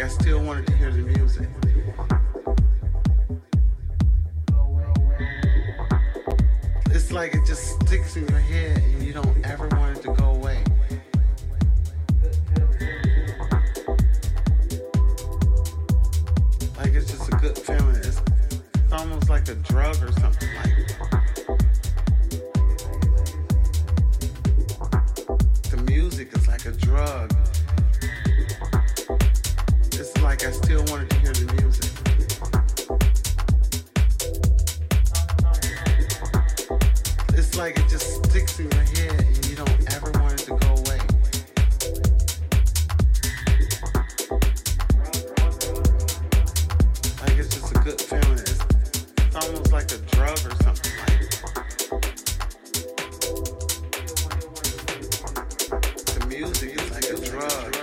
I still wanted to hear the music. sticks in your head and you don't ever want it to go away. Like it's just a good feeling. It's almost like a drug or something like that. The music is like a drug.